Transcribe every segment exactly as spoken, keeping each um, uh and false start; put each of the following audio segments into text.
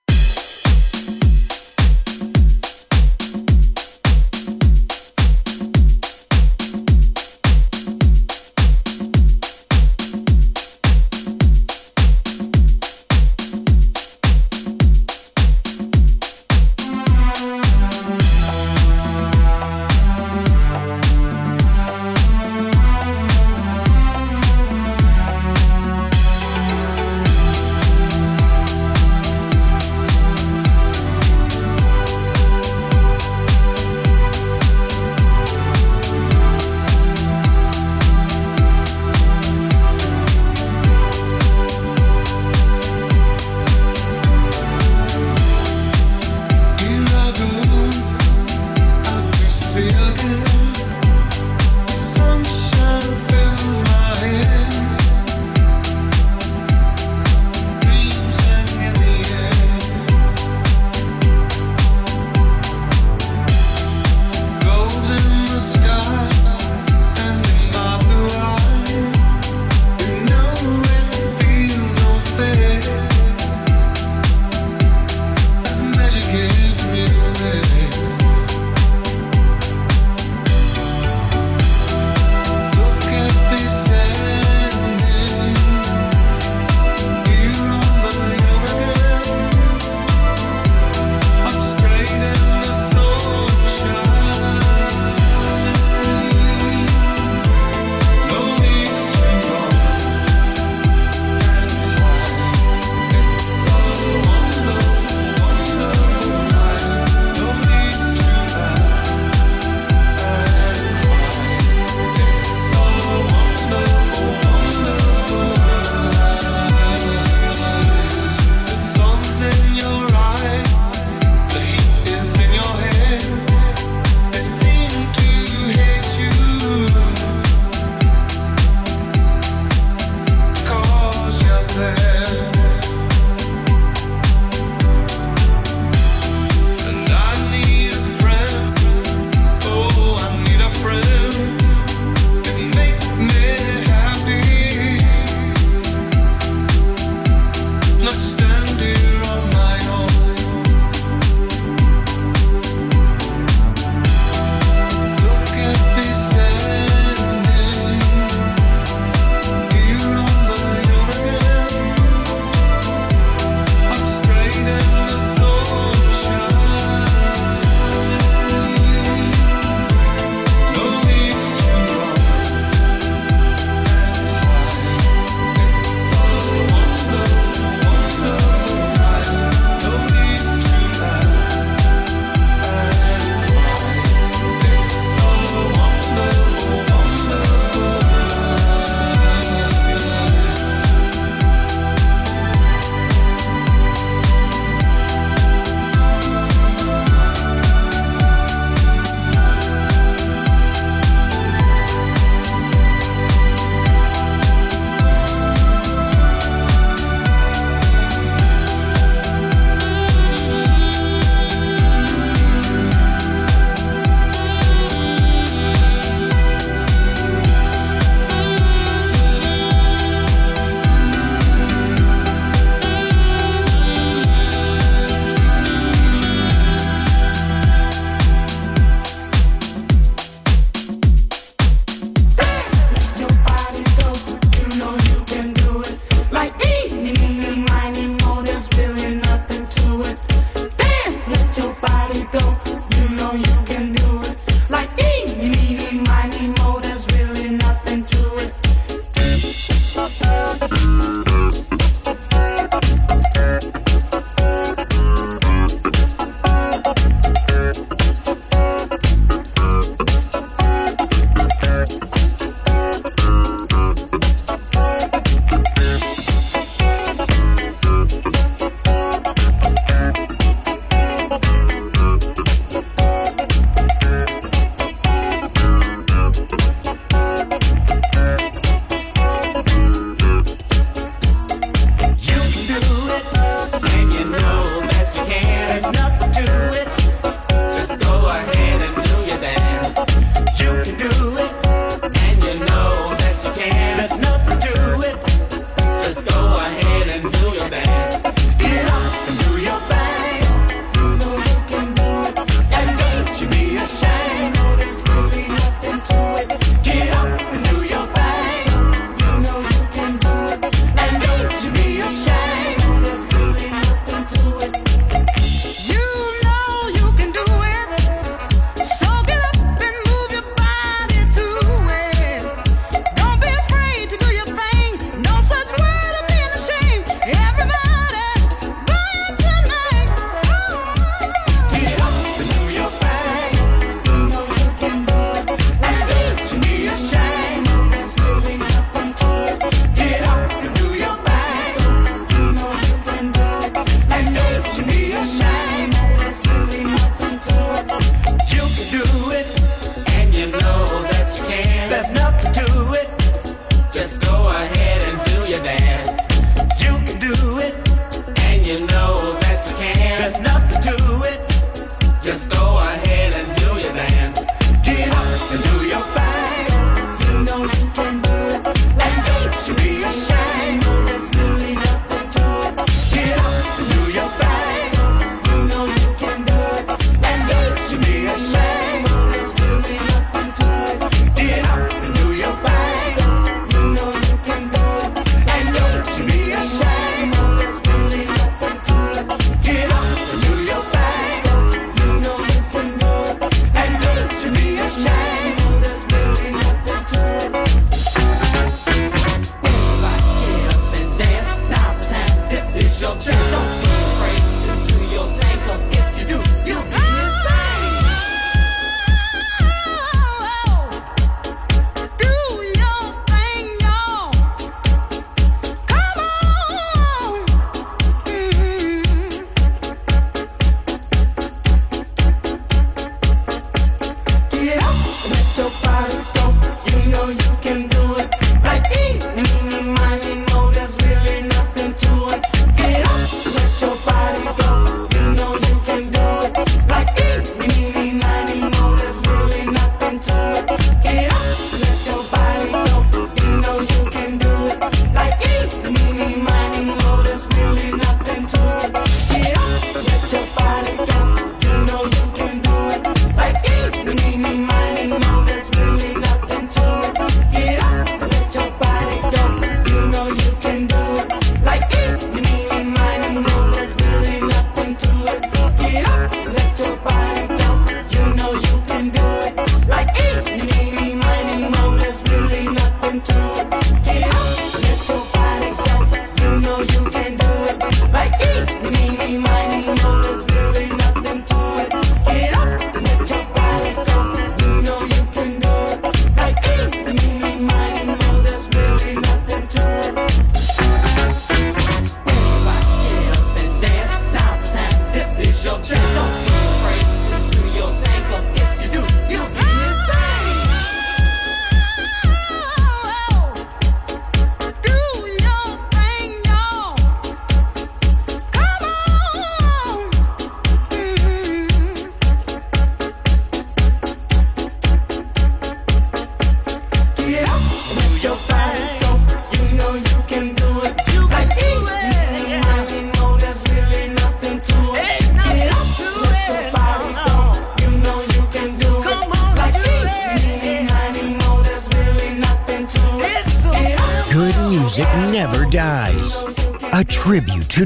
To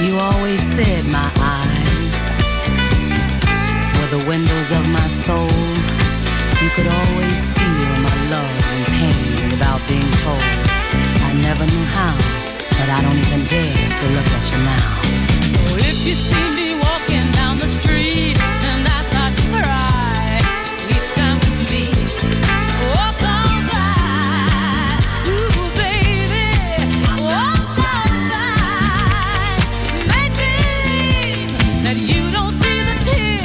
You always said my the windows of my soul, you could always feel my love and pain without being told. I never knew how, but I don't even dare to look at you now. So if you see me walking down the street and I start to cry each time we meet, walk on by, ooh baby, walk on by, make believe that you don't see the tears.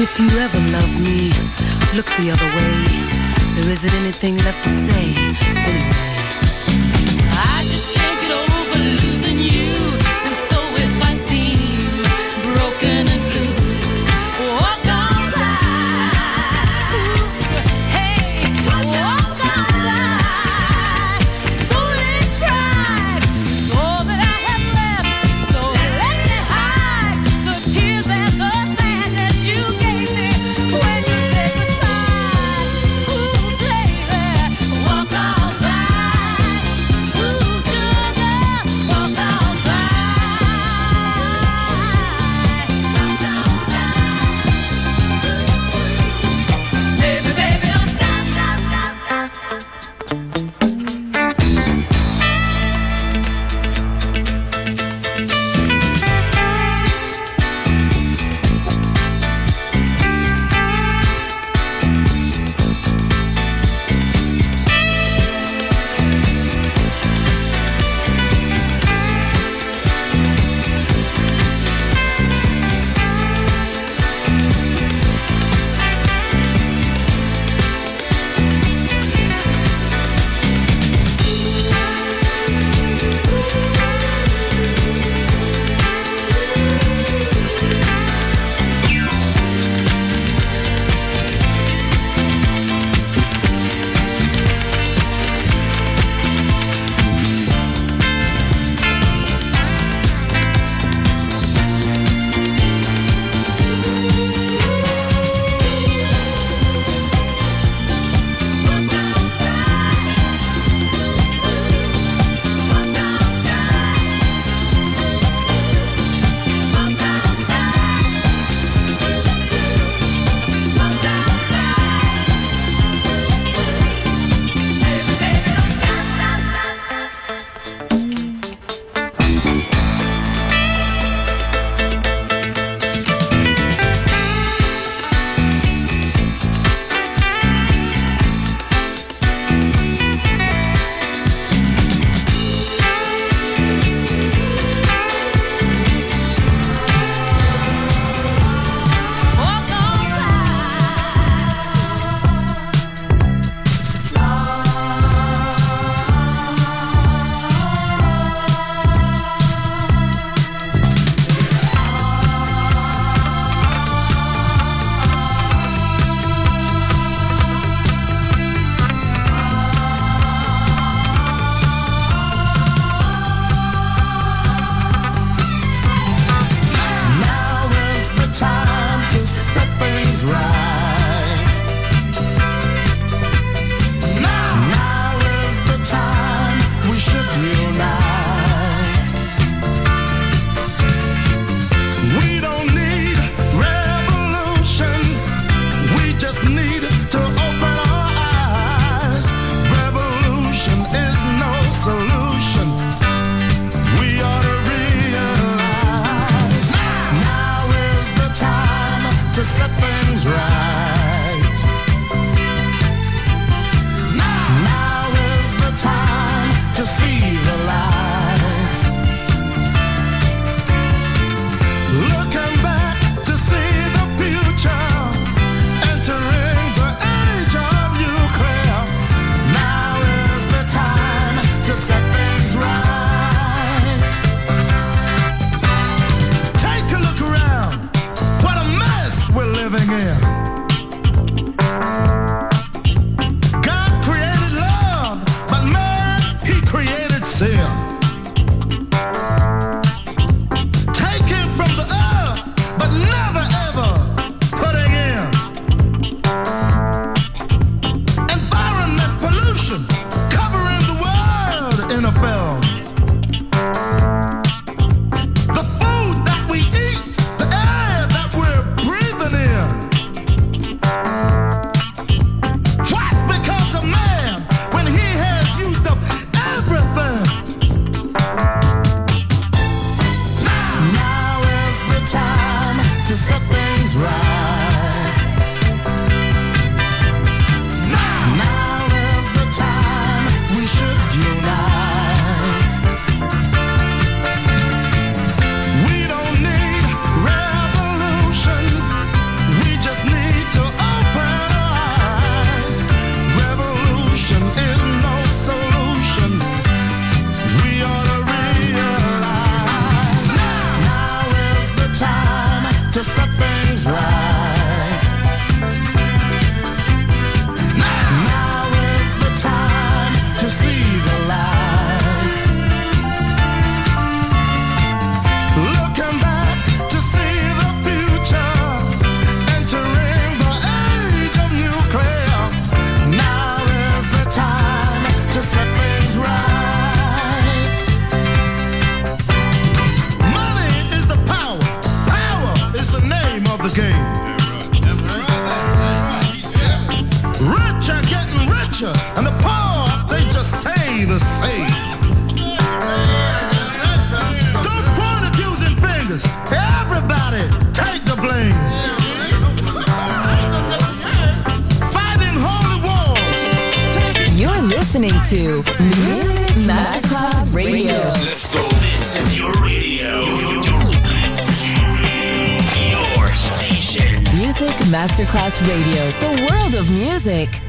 If you ever love me, look the other way. There isn't anything left to say anyway. I just can't get over losing you, and so if I seem broken and blue, walk on by, hey, walk on by, foolish pride, all that I have left, so let me hide the tears and the sadness you gave. Walk all by, ooh, girl. nothing's right. Now, now is the time to see the light. Looking back to see the future, entering the age of nuclear. Now is the time to set things right. To Music Masterclass Radio. Let's go. This is your radio. Your station. Music Masterclass Radio. The world of music.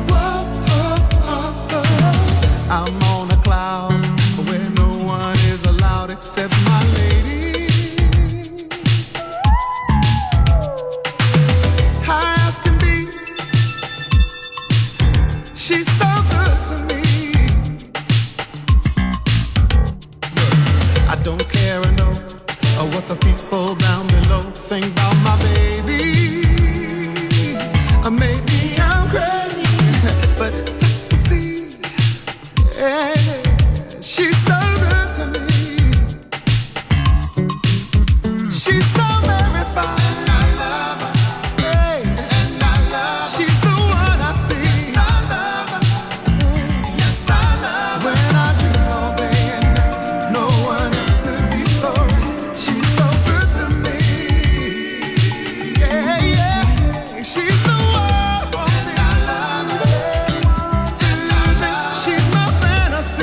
Whoa. said my lady. High as can be, she's so good to me. I don't care or know or what the people down below think about my baby. Or maybe I'm crazy, but it's ecstasy. Yeah, she's so good to me. She's so very fine. And I love her. Hey. And I love her. She's the one I see. Yes, I love her. Mm. Yes, I love her. When I dream all day and night, no one else could be sorry. She's so good to me. Yeah, yeah. She's the one. And I love her. And I love her. She's my fantasy.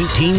nineteen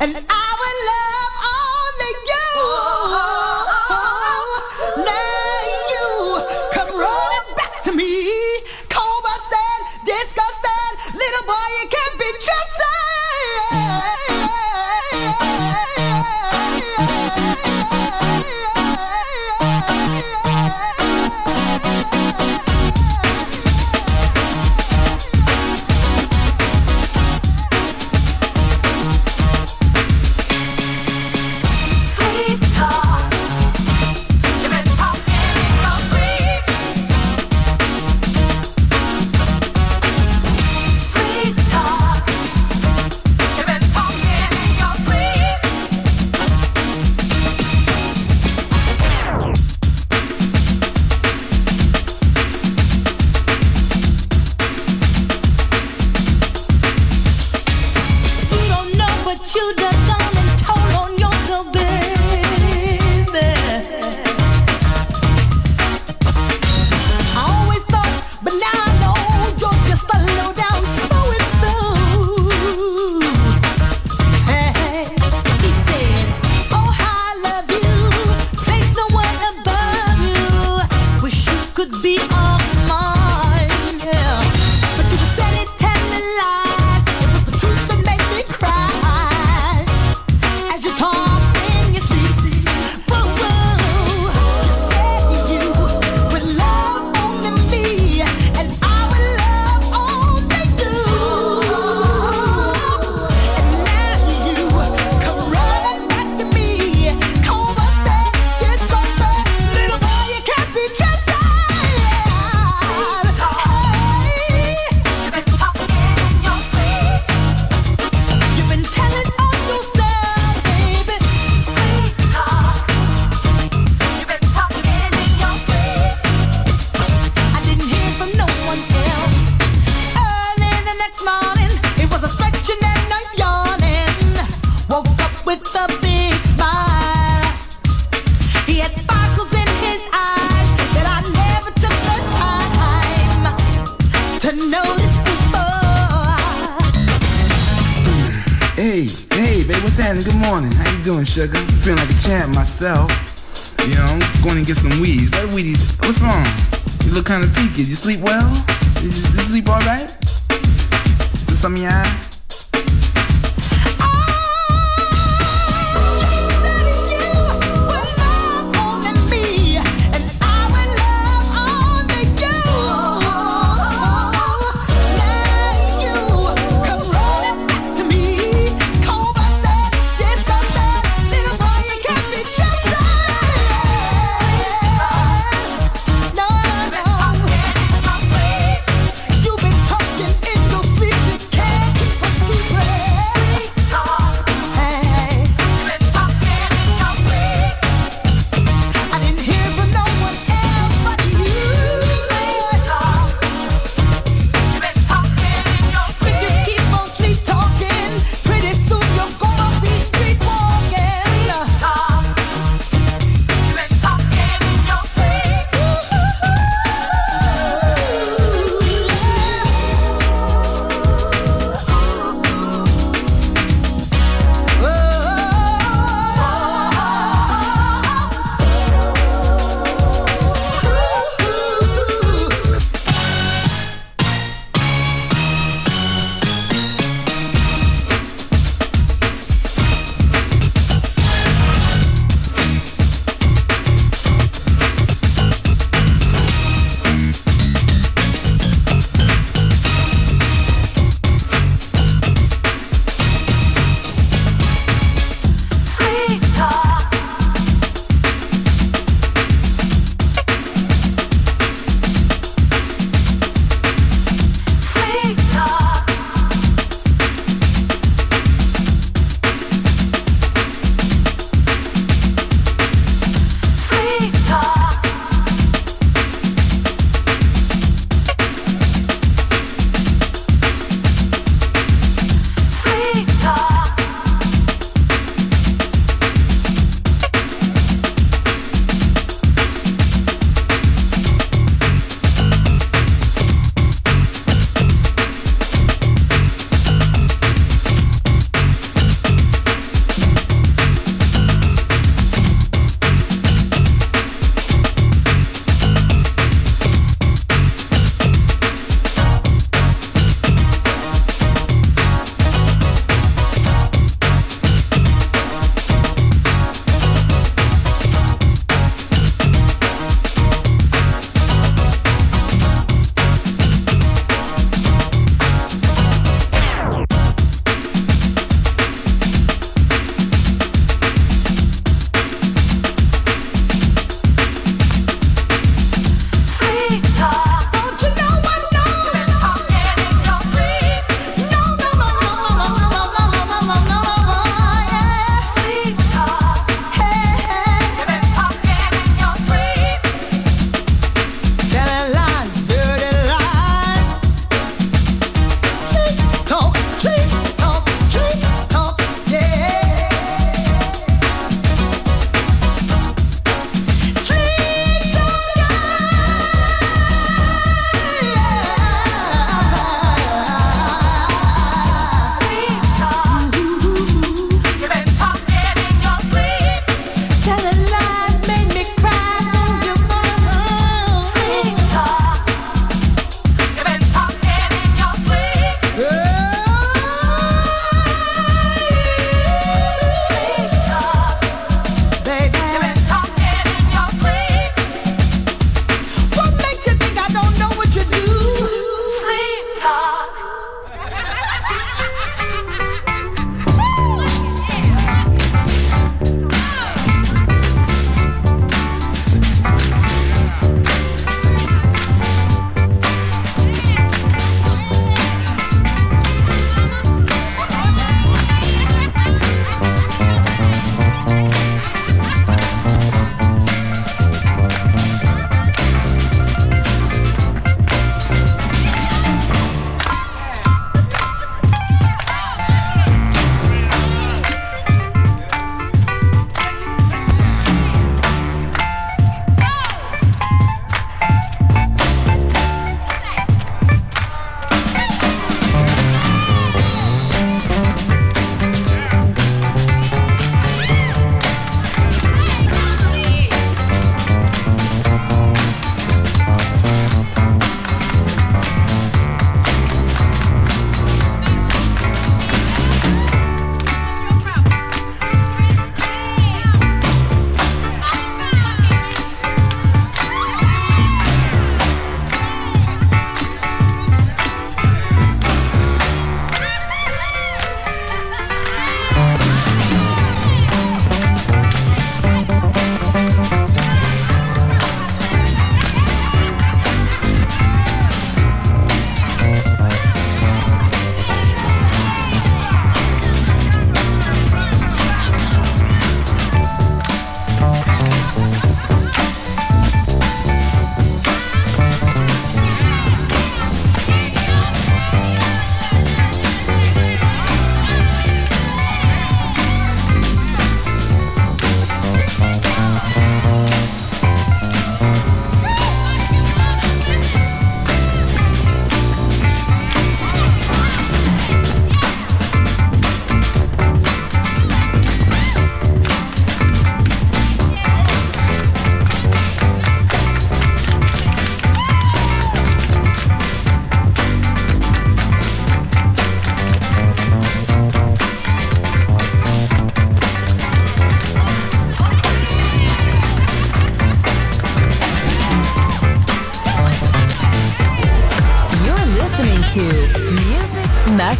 And I will love only you. Now you come running back to me, cobra stand, disgusted, little boy, you can't be trusted. Sugar, I'm feeling like a champ myself. You know, I'm going and get some Wheaties. But Wheaties, what's wrong? You look kind of peaked. You sleep well? You, you sleep all right? Is something in your eye?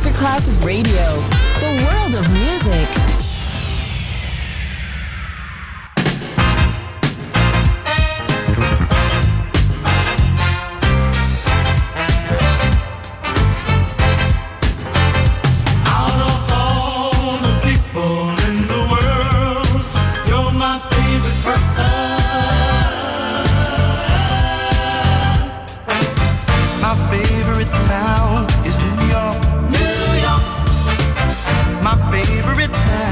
Masterclass Radio, the world of music. Town is New York, New York, my favorite town.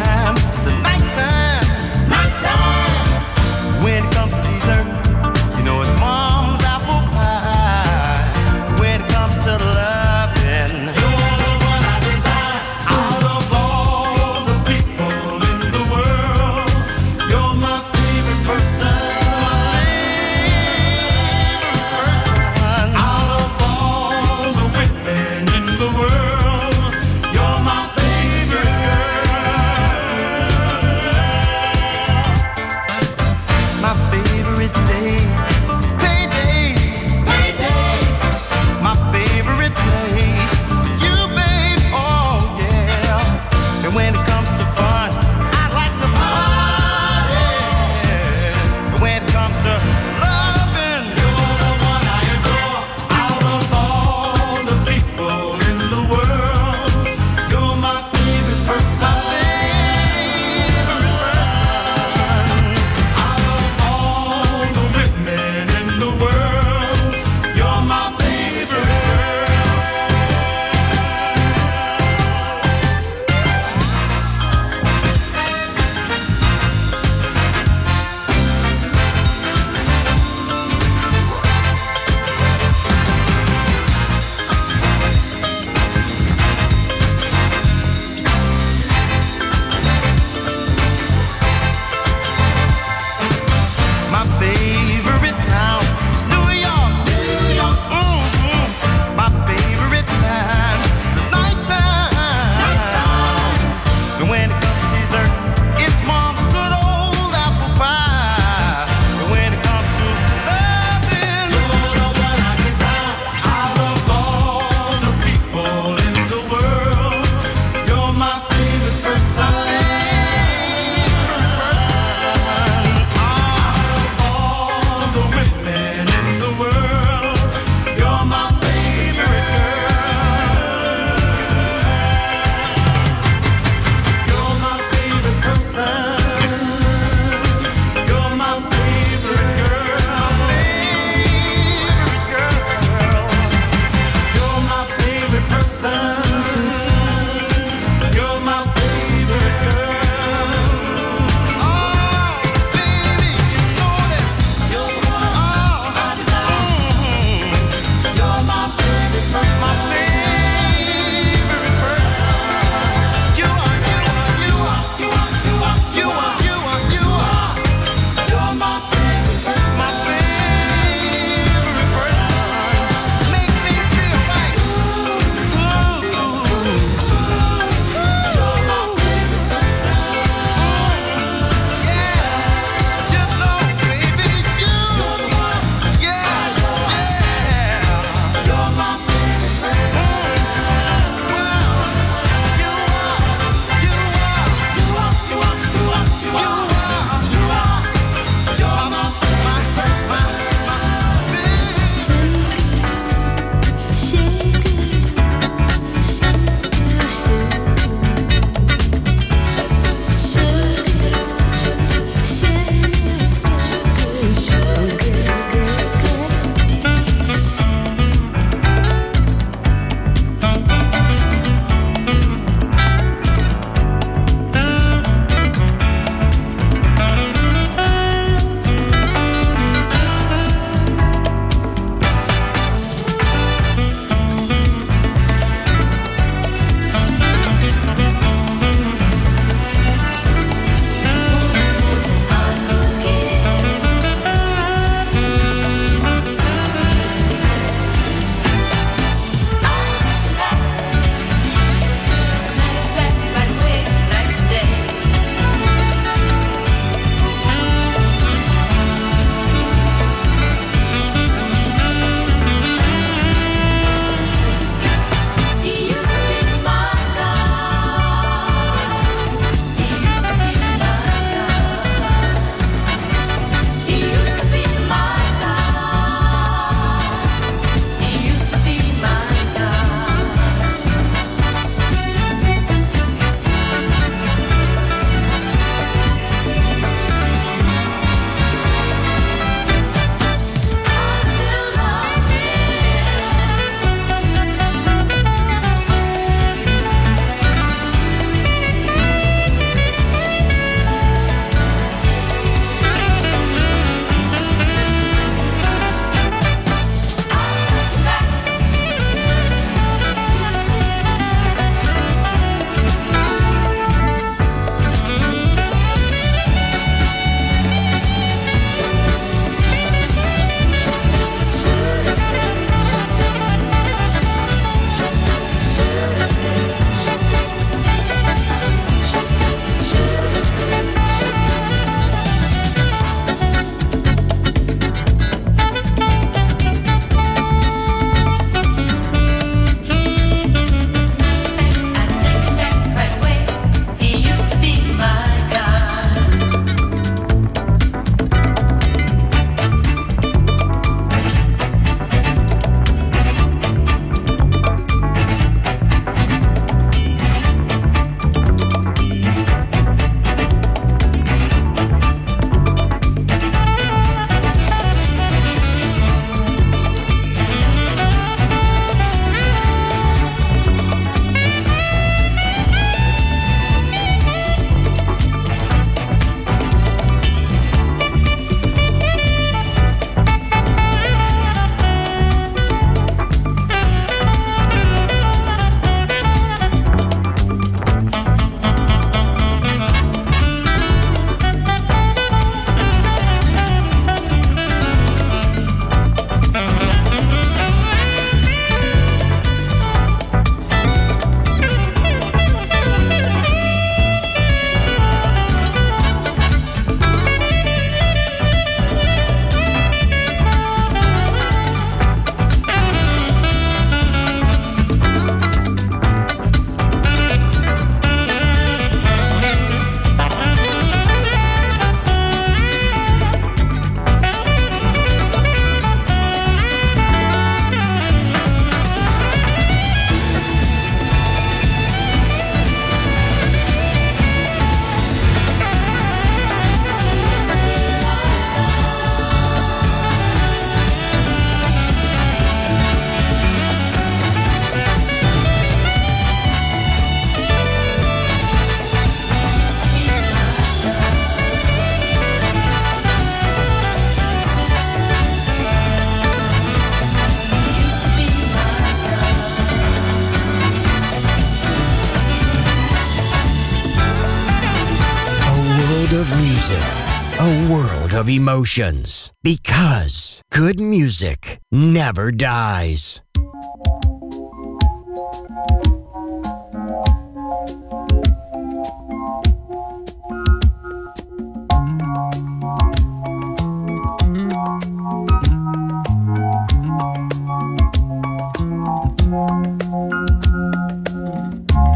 a world of emotions. Because good music never dies.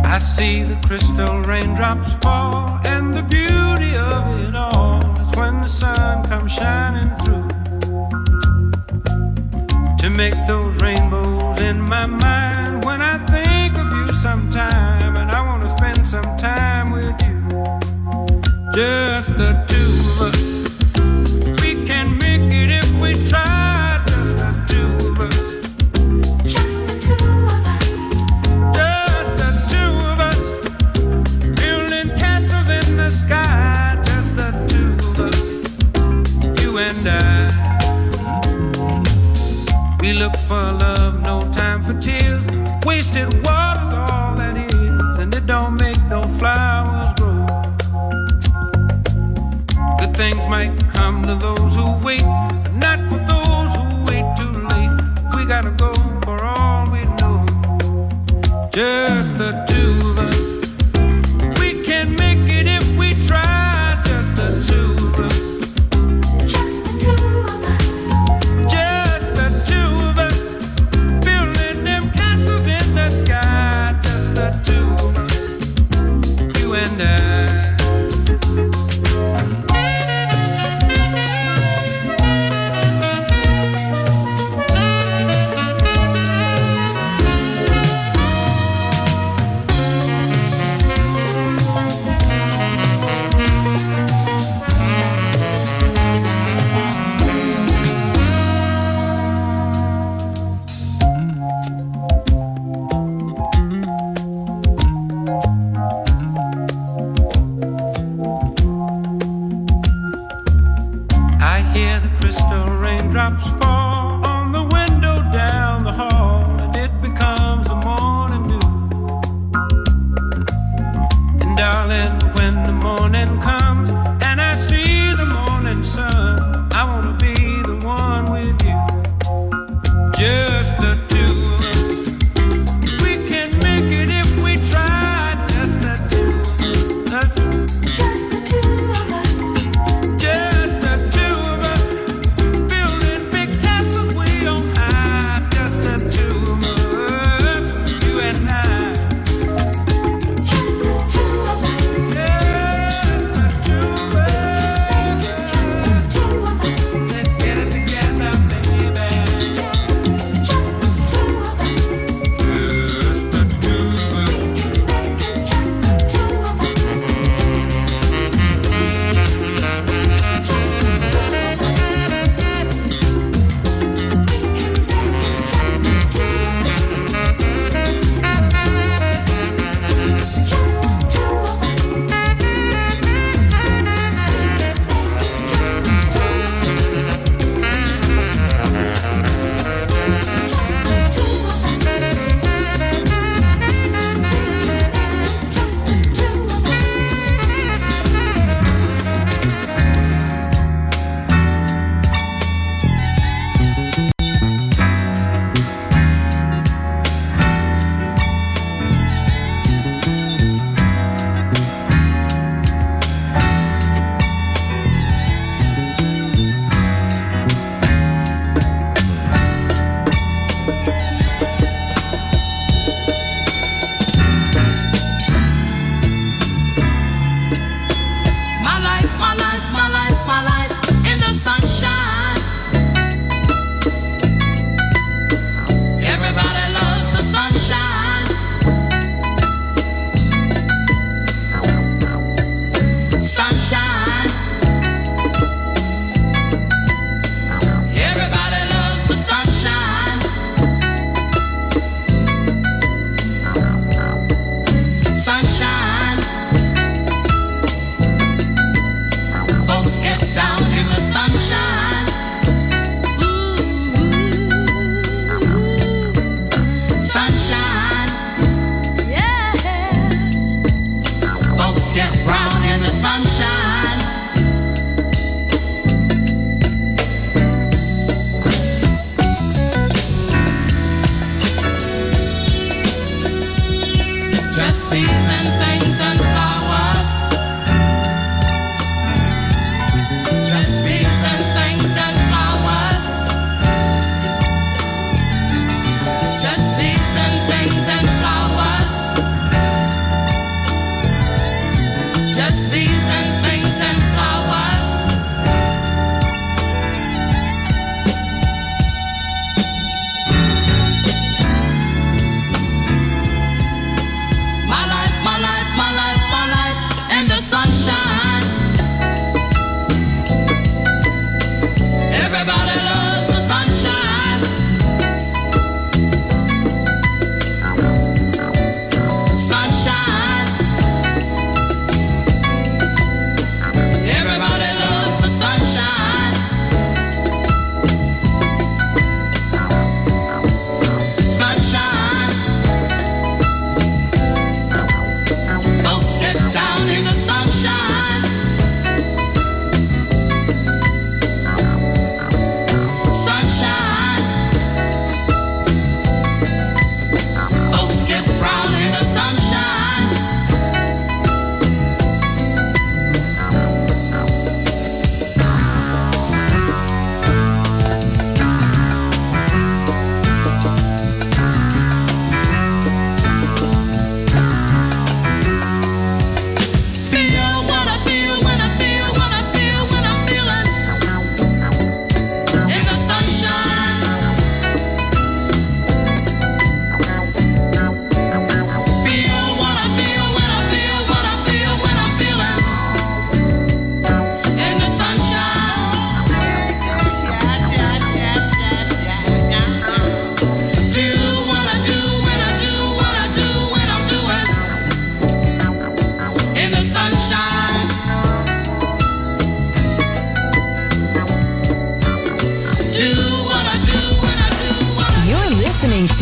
I see the crystal raindrops fall, and the beauty of it all is when the sun comes shining through, to make those rainbows in my mind. When I think of you sometime, and I want to spend some time with you, just the two of us. We can make it if we try, just the two of us. Look for love, no time for tears. Wasted water's all that is, and it don't make no flowers grow. Good things might come to those who wait, but not for those who wait too late. We gotta go for all we know, just the two of us.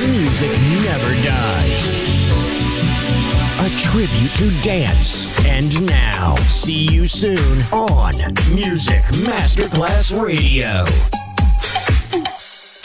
Good music never dies. A tribute to dance. And now, see you soon on Music Masterclass Radio.